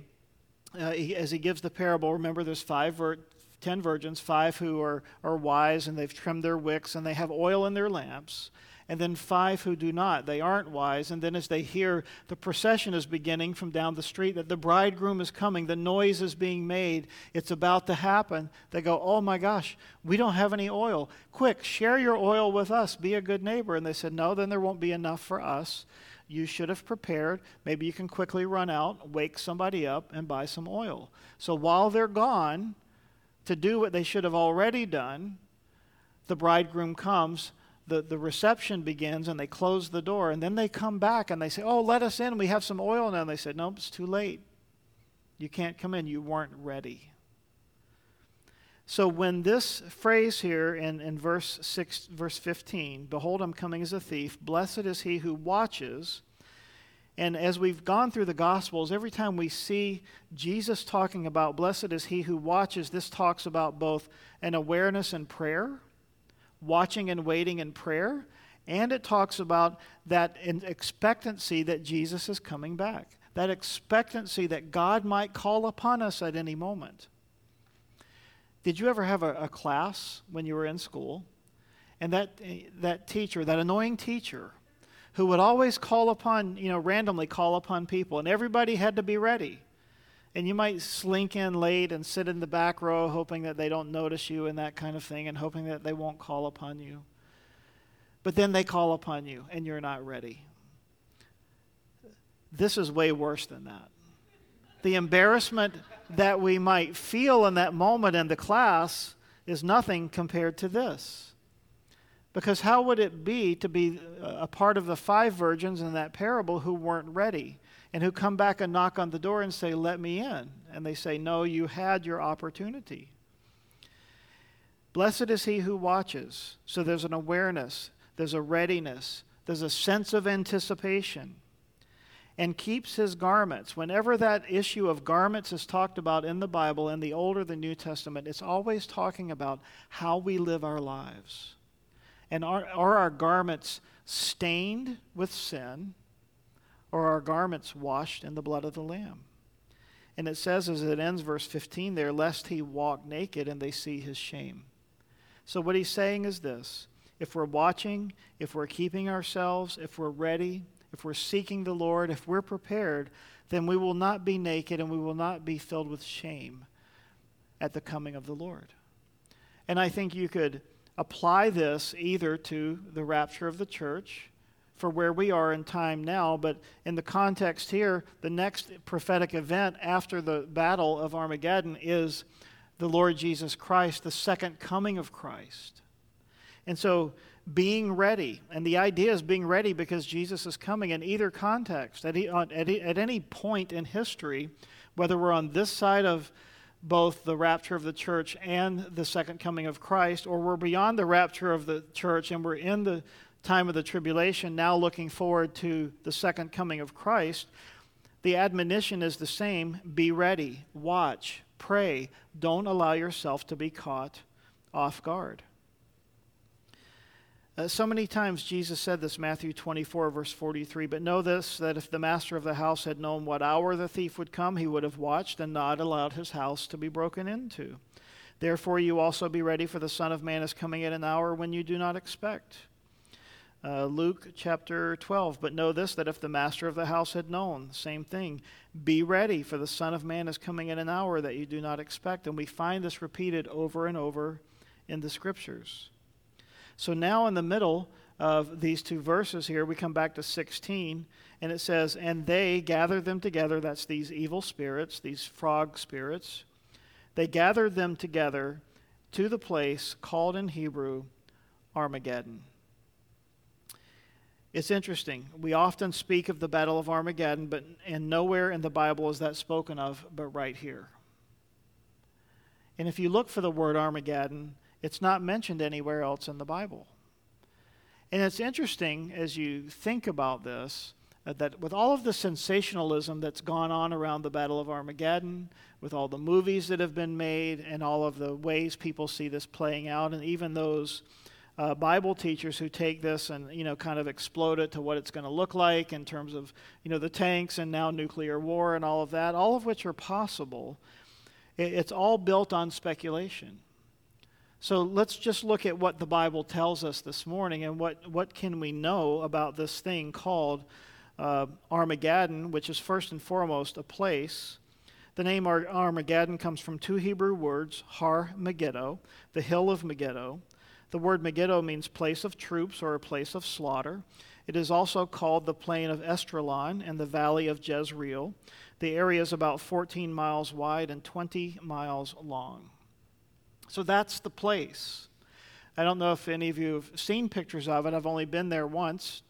as he gives the parable, remember there's 10 virgins, 5 who are wise and they've trimmed their wicks and they have oil in their lamps, and then 5 who do not, they aren't wise, and then as they hear the procession is beginning from down the street, that the bridegroom is coming, the noise is being made, it's about to happen, they go, oh my gosh, we don't have any oil. Quick, share your oil with us, be a good neighbor. And they said, no, then there won't be enough for us. You should have prepared. Maybe you can quickly run out, wake somebody up, and buy some oil. So while they're gone to do what they should have already done, the bridegroom comes, the reception begins, and they close the door, and then they come back and they say, oh, let us in, we have some oil now. And they said, no, it's too late. You can't come in, you weren't ready. So when this phrase here in verse 15, behold, I'm coming as a thief, blessed is he who watches. And as we've gone through the Gospels, every time we see Jesus talking about blessed is he who watches, this talks about both an awareness and prayer, watching and waiting in prayer, and it talks about that expectancy that Jesus is coming back, that expectancy that God might call upon us at any moment. Did you ever have a class when you were in school, and that teacher, that annoying teacher, who would always call upon, randomly call upon people, and everybody had to be ready. And you might slink in late and sit in the back row hoping that they don't notice you and that kind of thing, and hoping that they won't call upon you. But then they call upon you, and you're not ready. This is way worse than that. The embarrassment that we might feel in that moment in the class is nothing compared to this. Because how would it be to be a part of the 5 virgins in that parable who weren't ready and who come back and knock on the door and say, let me in? And they say, no, you had your opportunity. Blessed is he who watches. So there's an awareness, there's a readiness, there's a sense of anticipation, and keeps his garments. Whenever that issue of garments is talked about in the Bible, in the Old or the New Testament, it's always talking about how we live our lives. And are our garments stained with sin, or are our garments washed in the blood of the Lamb? And it says, as it ends, verse 15 there, lest he walk naked and they see his shame. So what he's saying is this: if we're watching, if we're keeping ourselves, if we're ready, if we're seeking the Lord, if we're prepared, then we will not be naked and we will not be filled with shame at the coming of the Lord. And I think you could apply this either to the rapture of the church, for where we are in time now, but in the context here, the next prophetic event after the battle of Armageddon is the Lord Jesus Christ, the second coming of Christ. And so being ready, and the idea is being ready because Jesus is coming in either context, at any point in history, whether we're on this side of both the rapture of the church and the second coming of Christ, or we're beyond the rapture of the church and we're in the time of the tribulation, now looking forward to the second coming of Christ, the admonition is the same: be ready, watch, pray, don't allow yourself to be caught off guard. So many times Jesus said this, Matthew 24, verse 43, but know this, that if the master of the house had known what hour the thief would come, he would have watched and not allowed his house to be broken into. Therefore you also be ready, for the Son of Man is coming at an hour when you do not expect. Luke chapter 12, but know this, that if the master of the house had known, same thing, be ready, for the Son of Man is coming at an hour that you do not expect. And we find this repeated over and over in the Scriptures. So now in the middle of these two verses here, we come back to 16, and it says, and they gathered them together, that's these evil spirits, these frog spirits, they gathered them together to the place called in Hebrew Armageddon. It's interesting. We often speak of the Battle of Armageddon, but nowhere in the Bible is that spoken of, but right here. And if you look for the word Armageddon, it's not mentioned anywhere else in the Bible. And it's interesting as you think about this, that with all of the sensationalism that's gone on around the Battle of Armageddon, with all the movies that have been made and all of the ways people see this playing out, and even those Bible teachers who take this and, kind of explode it to what it's going to look like in terms of, the tanks and now nuclear war and all of that, all of which are possible, it's all built on speculation. So let's just look at what the Bible tells us this morning and what can we know about this thing called Armageddon, which is first and foremost a place. The name Armageddon comes from two Hebrew words, Har Megiddo, the hill of Megiddo. The word Megiddo means place of troops or a place of slaughter. It is also called the plain of Esdraelon and the valley of Jezreel. The area is about 14 miles wide and 20 miles long. So that's the place. I don't know if any of you have seen pictures of it. I've only been there once,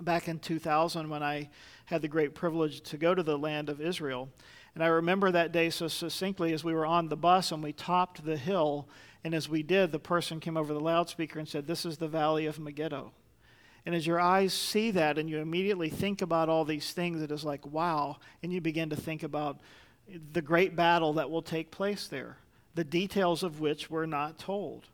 back in 2000 when I had the great privilege to go to the land of Israel. And I remember that day so succinctly as we were on the bus and we topped the hill. And as we did, the person came over the loudspeaker and said, this is the Valley of Megiddo. And as your eyes see that and you immediately think about all these things, it is like, wow. And you begin to think about the great battle that will take place there, the details of which were not told.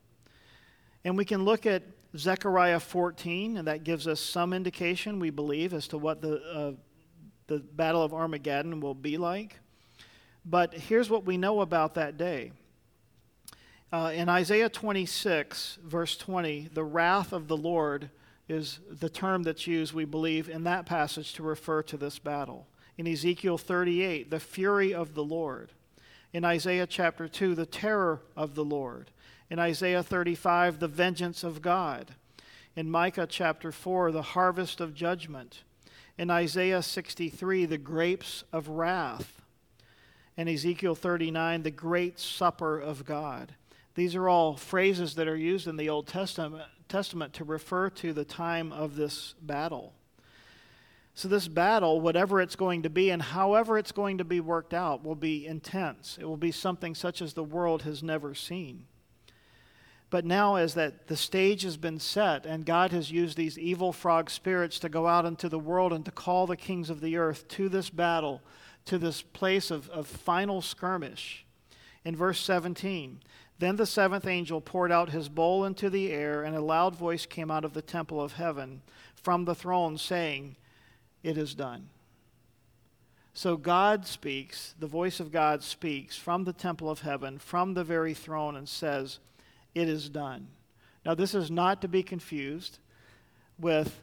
And we can look at Zechariah 14, and that gives us some indication, we believe, as to what the Battle of Armageddon will be like. But here's what we know about that day. In Isaiah 26, verse 20, the wrath of the Lord is the term that's used, we believe, in that passage to refer to this battle. In Ezekiel 38, the fury of the Lord. In Isaiah chapter 2, the terror of the Lord. In Isaiah 35, the vengeance of God. In Micah chapter 4, the harvest of judgment. In Isaiah 63, the grapes of wrath. In Ezekiel 39, the great supper of God. These are all phrases that are used in the Old Testament to refer to the time of this battle. So this battle, whatever it's going to be and however it's going to be worked out, will be intense. It will be something such as the world has never seen. But now as that the stage has been set and God has used these evil frog spirits to go out into the world and to call the kings of the earth to this battle, to this place of final skirmish. In verse 17, then the seventh angel poured out his bowl into the air, and a loud voice came out of the temple of heaven from the throne saying, it is done. So God speaks, the voice of God speaks from the temple of heaven, from the very throne, and says, it is done. Now this is not to be confused with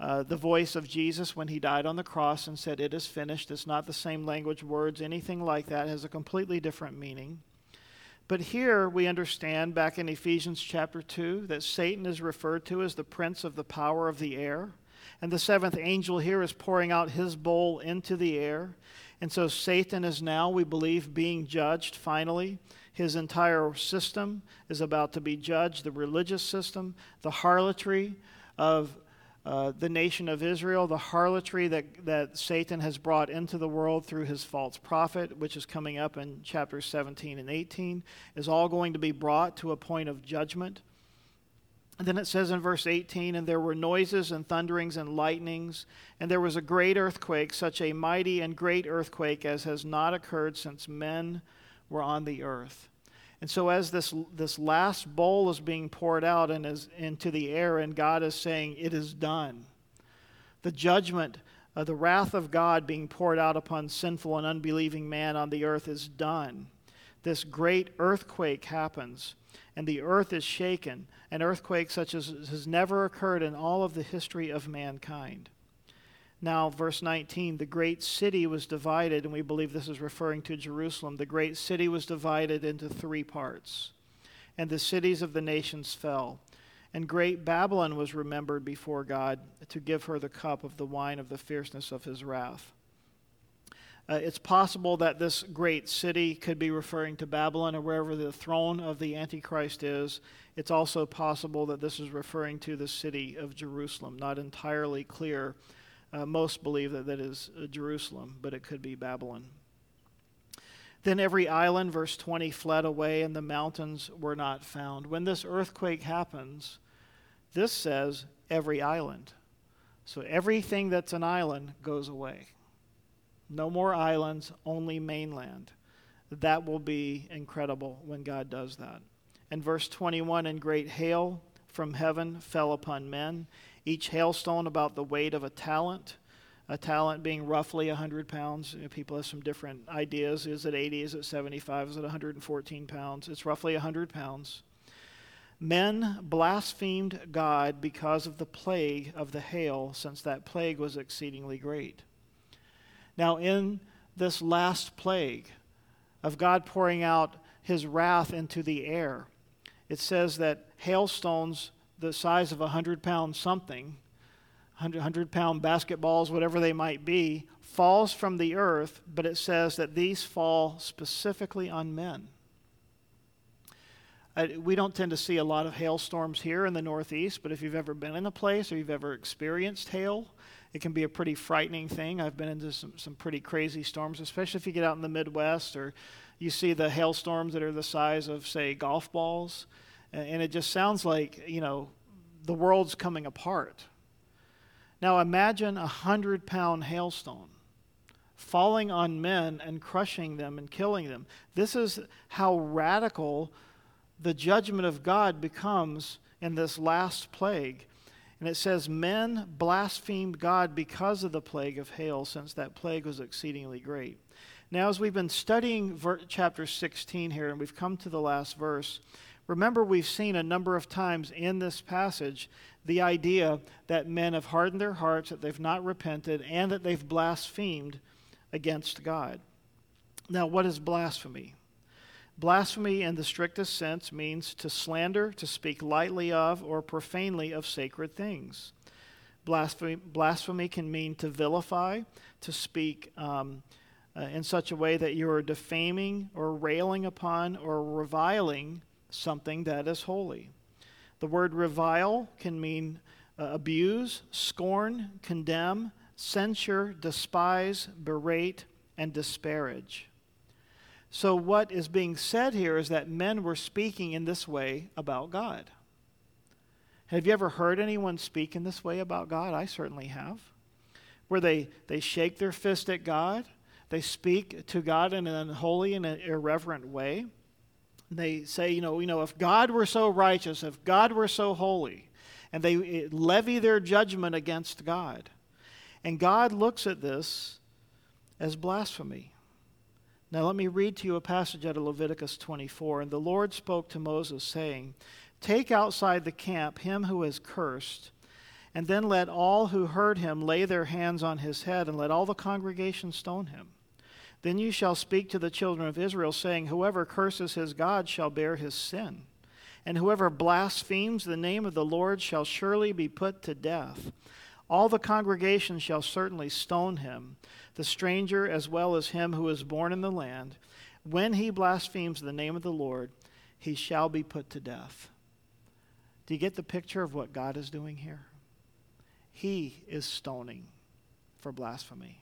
the voice of Jesus when he died on the cross and said, it is finished. It's not the same language, words, anything like that. It has a completely different meaning. But here we understand back in Ephesians chapter 2 that Satan is referred to as the prince of the power of the air. And the seventh angel here is pouring out his bowl into the air. And so Satan is now, we believe, being judged finally. His entire system is about to be judged, the religious system, the harlotry of the nation of Israel, the harlotry that Satan has brought into the world through his false prophet, which is coming up in chapters 17 and 18, is all going to be brought to a point of judgment. And then it says in verse 18, and there were noises and thunderings and lightnings, and there was a great earthquake, such a mighty and great earthquake as has not occurred since men were on the earth. And so as this last bowl is being poured out and is into the air, and God is saying, it is done. The judgment, the wrath of God being poured out upon sinful and unbelieving man on the earth is done. This great earthquake happens, and the earth is shaken, an earthquake such as has never occurred in all of the history of mankind. Now, verse 19, the great city was divided, and we believe this is referring to Jerusalem. The great city was divided into three parts, and the cities of the nations fell. And great Babylon was remembered before God to give her the cup of the wine of the fierceness of his wrath. It's possible that this great city could be referring to Babylon or wherever the throne of the Antichrist is. It's also possible that this is referring to the city of Jerusalem. Not entirely clear. Most believe that that is Jerusalem, but it could be Babylon. Then every island, verse 20, fled away, and the mountains were not found. When this earthquake happens, this says every island. So everything that's an island goes away. No more islands, only mainland. That will be incredible when God does that. And verse 21, and great hail from heaven fell upon men, each hailstone about the weight of a talent being roughly 100 pounds. You know, people have some different ideas. Is it 80? Is it 75? Is it 114 pounds? It's roughly 100 pounds. Men blasphemed God because of the plague of the hail, since that plague was exceedingly great. Now, in this last plague of God pouring out his wrath into the air, it says that hailstones the size of 100-pound something, 100-pound basketballs, whatever they might be, falls from the earth, but it says that these fall specifically on men. We don't tend to see a lot of hailstorms here in the Northeast, but if you've ever been in a place or you've ever experienced hail, it can be a pretty frightening thing. I've been into some pretty crazy storms, especially if you get out in the Midwest or you see the hailstorms that are the size of, say, golf balls. And it just sounds like, you know, the world's coming apart. Now imagine 100-pound hailstone falling on men and crushing them and killing them. This is how radical the judgment of God becomes in this last plague. And it says, men blasphemed God because of the plague of hail, since that plague was exceedingly great. Now, as we've been studying chapter 16 here, and we've come to the last verse, remember, we've seen a number of times in this passage the idea that men have hardened their hearts, that they've not repented, and that they've blasphemed against God. Now, what is blasphemy? Blasphemy in the strictest sense means to slander, to speak lightly of or profanely of sacred things. Blasphemy can mean to vilify, to speak in such a way that you are defaming or railing upon or reviling something that is holy. The word revile can mean abuse, scorn, condemn, censure, despise, berate, and disparage. So what is being said here is that men were speaking in this way about God. Have you ever heard anyone speak in this way about God? I certainly have. Where they shake their fist at God, they speak to God in an unholy and an irreverent way. They say, you know, if God were so righteous, if God were so holy, and they levy their judgment against God. And God looks at this as blasphemy. Now let me read to you a passage out of Leviticus 24. And the Lord spoke to Moses, saying, take outside the camp him who is cursed, and then let all who heard him lay their hands on his head, and let all the congregation stone him. Then you shall speak to the children of Israel, saying, whoever curses his God shall bear his sin, and whoever blasphemes the name of the Lord shall surely be put to death. All the congregation shall certainly stone him, the stranger as well as him who is born in the land. When he blasphemes the name of the Lord, he shall be put to death. Do you get the picture of what God is doing here? He is stoning for blasphemy.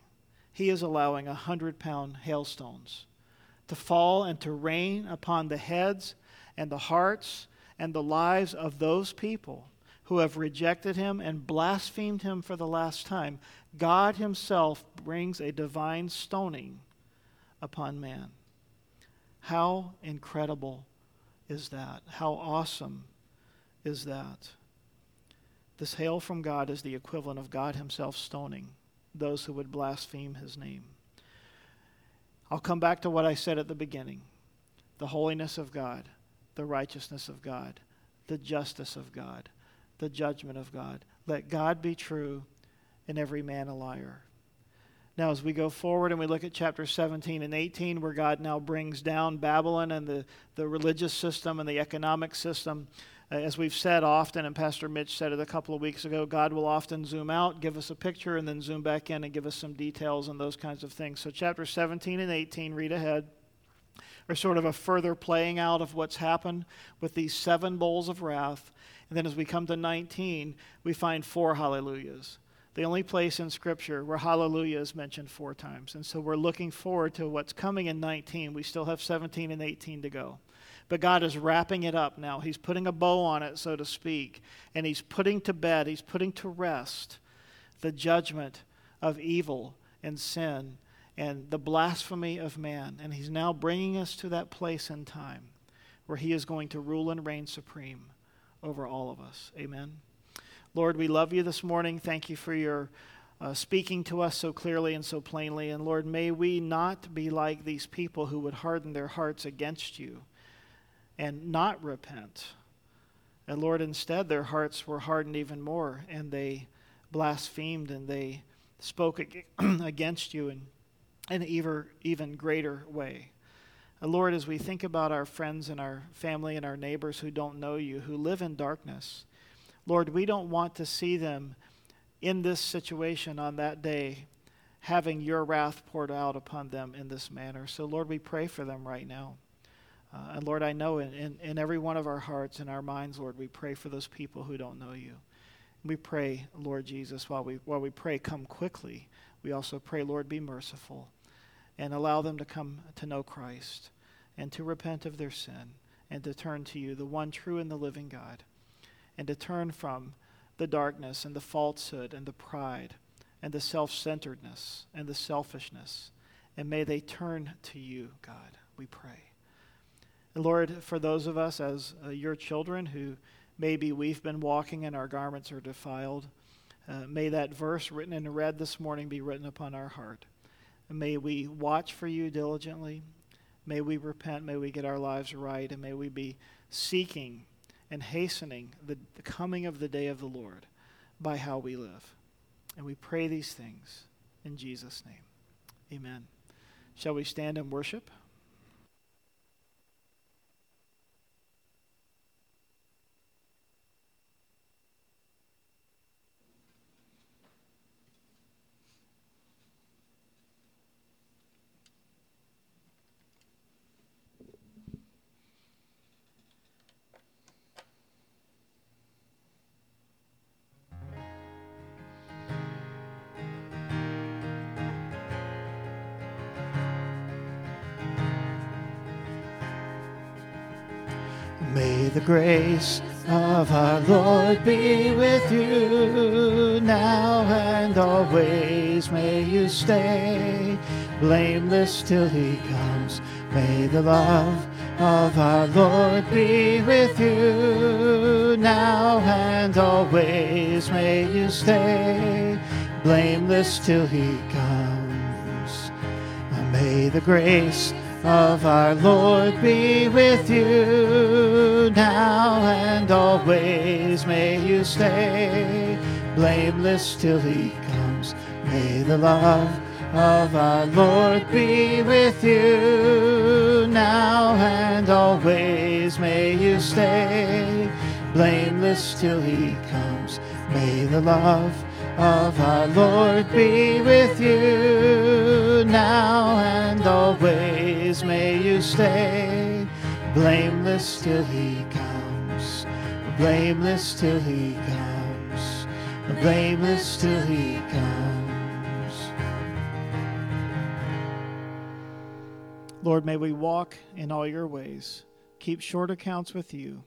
He is allowing 100-pound hailstones to fall and to rain upon the heads and the hearts and the lives of those people who have rejected him and blasphemed him for the last time. God himself brings a divine stoning upon man. How incredible is that? How awesome is that? This hail from God is the equivalent of God himself stoning those who would blaspheme his name. I'll come back to what I said at the beginning. The holiness of God, the righteousness of God, the justice of God, the judgment of God. Let God be true and every man a liar. Now, as we go forward and we look at chapters 17 and 18, where God now brings down Babylon and the religious system and the economic system, as we've said often, and Pastor Mitch said it a couple of weeks ago, God will often zoom out, give us a picture, and then zoom back in and give us some details and those kinds of things. So chapters 17 and 18, read ahead, are sort of a further playing out of what's happened with these seven bowls of wrath. And then as we come to 19, we find four hallelujahs. The only place in Scripture where hallelujah is mentioned four times. And so we're looking forward to what's coming in 19. We still have 17 and 18 to go. But God is wrapping it up now. He's putting a bow on it, so to speak. And he's putting to bed, he's putting to rest the judgment of evil and sin and the blasphemy of man. And he's now bringing us to that place in time where he is going to rule and reign supreme over all of us. Amen. Lord, we love you this morning. Thank you for your speaking to us so clearly and so plainly. And Lord, may we not be like these people who would harden their hearts against you and not repent. And Lord, instead, their hearts were hardened even more, and they blasphemed and they spoke against you in an even greater way. And Lord, as we think about our friends and our family and our neighbors who don't know you, who live in darkness, Lord, we don't want to see them in this situation on that day having your wrath poured out upon them in this manner. So, Lord, we pray for them right now. And, Lord, I know in every one of our hearts and our minds, Lord, we pray for those people who don't know you. We pray, Lord Jesus, while we pray, come quickly. We also pray, Lord, be merciful and allow them to come to know Christ and to repent of their sin and to turn to you, the one true and the living God, and to turn from the darkness and the falsehood and the pride and the self-centeredness and the selfishness. And may they turn to you, God, we pray. And Lord, for those of us as your children who maybe we've been walking and our garments are defiled, may that verse written in red this morning be written upon our heart. And may we watch for you diligently. May we repent. May we get our lives right. And may we be seeking and hastening the coming of the day of the Lord by how we live. And we pray these things in Jesus' name. Amen. Shall we stand and worship? May the grace of our Lord be with you now and always. May you stay blameless till he comes. May the love of our Lord be with you now and always. May you stay blameless till he comes. May the grace of our Lord be with you now and always. May you stay blameless till he comes. May the love of our Lord be with you now and always. May you stay blameless till he comes. May the love of our Lord be with you now and always. May you stay blameless till he comes, blameless till he comes, blameless till he comes. Lord, may we walk in all your ways, keep short accounts with you,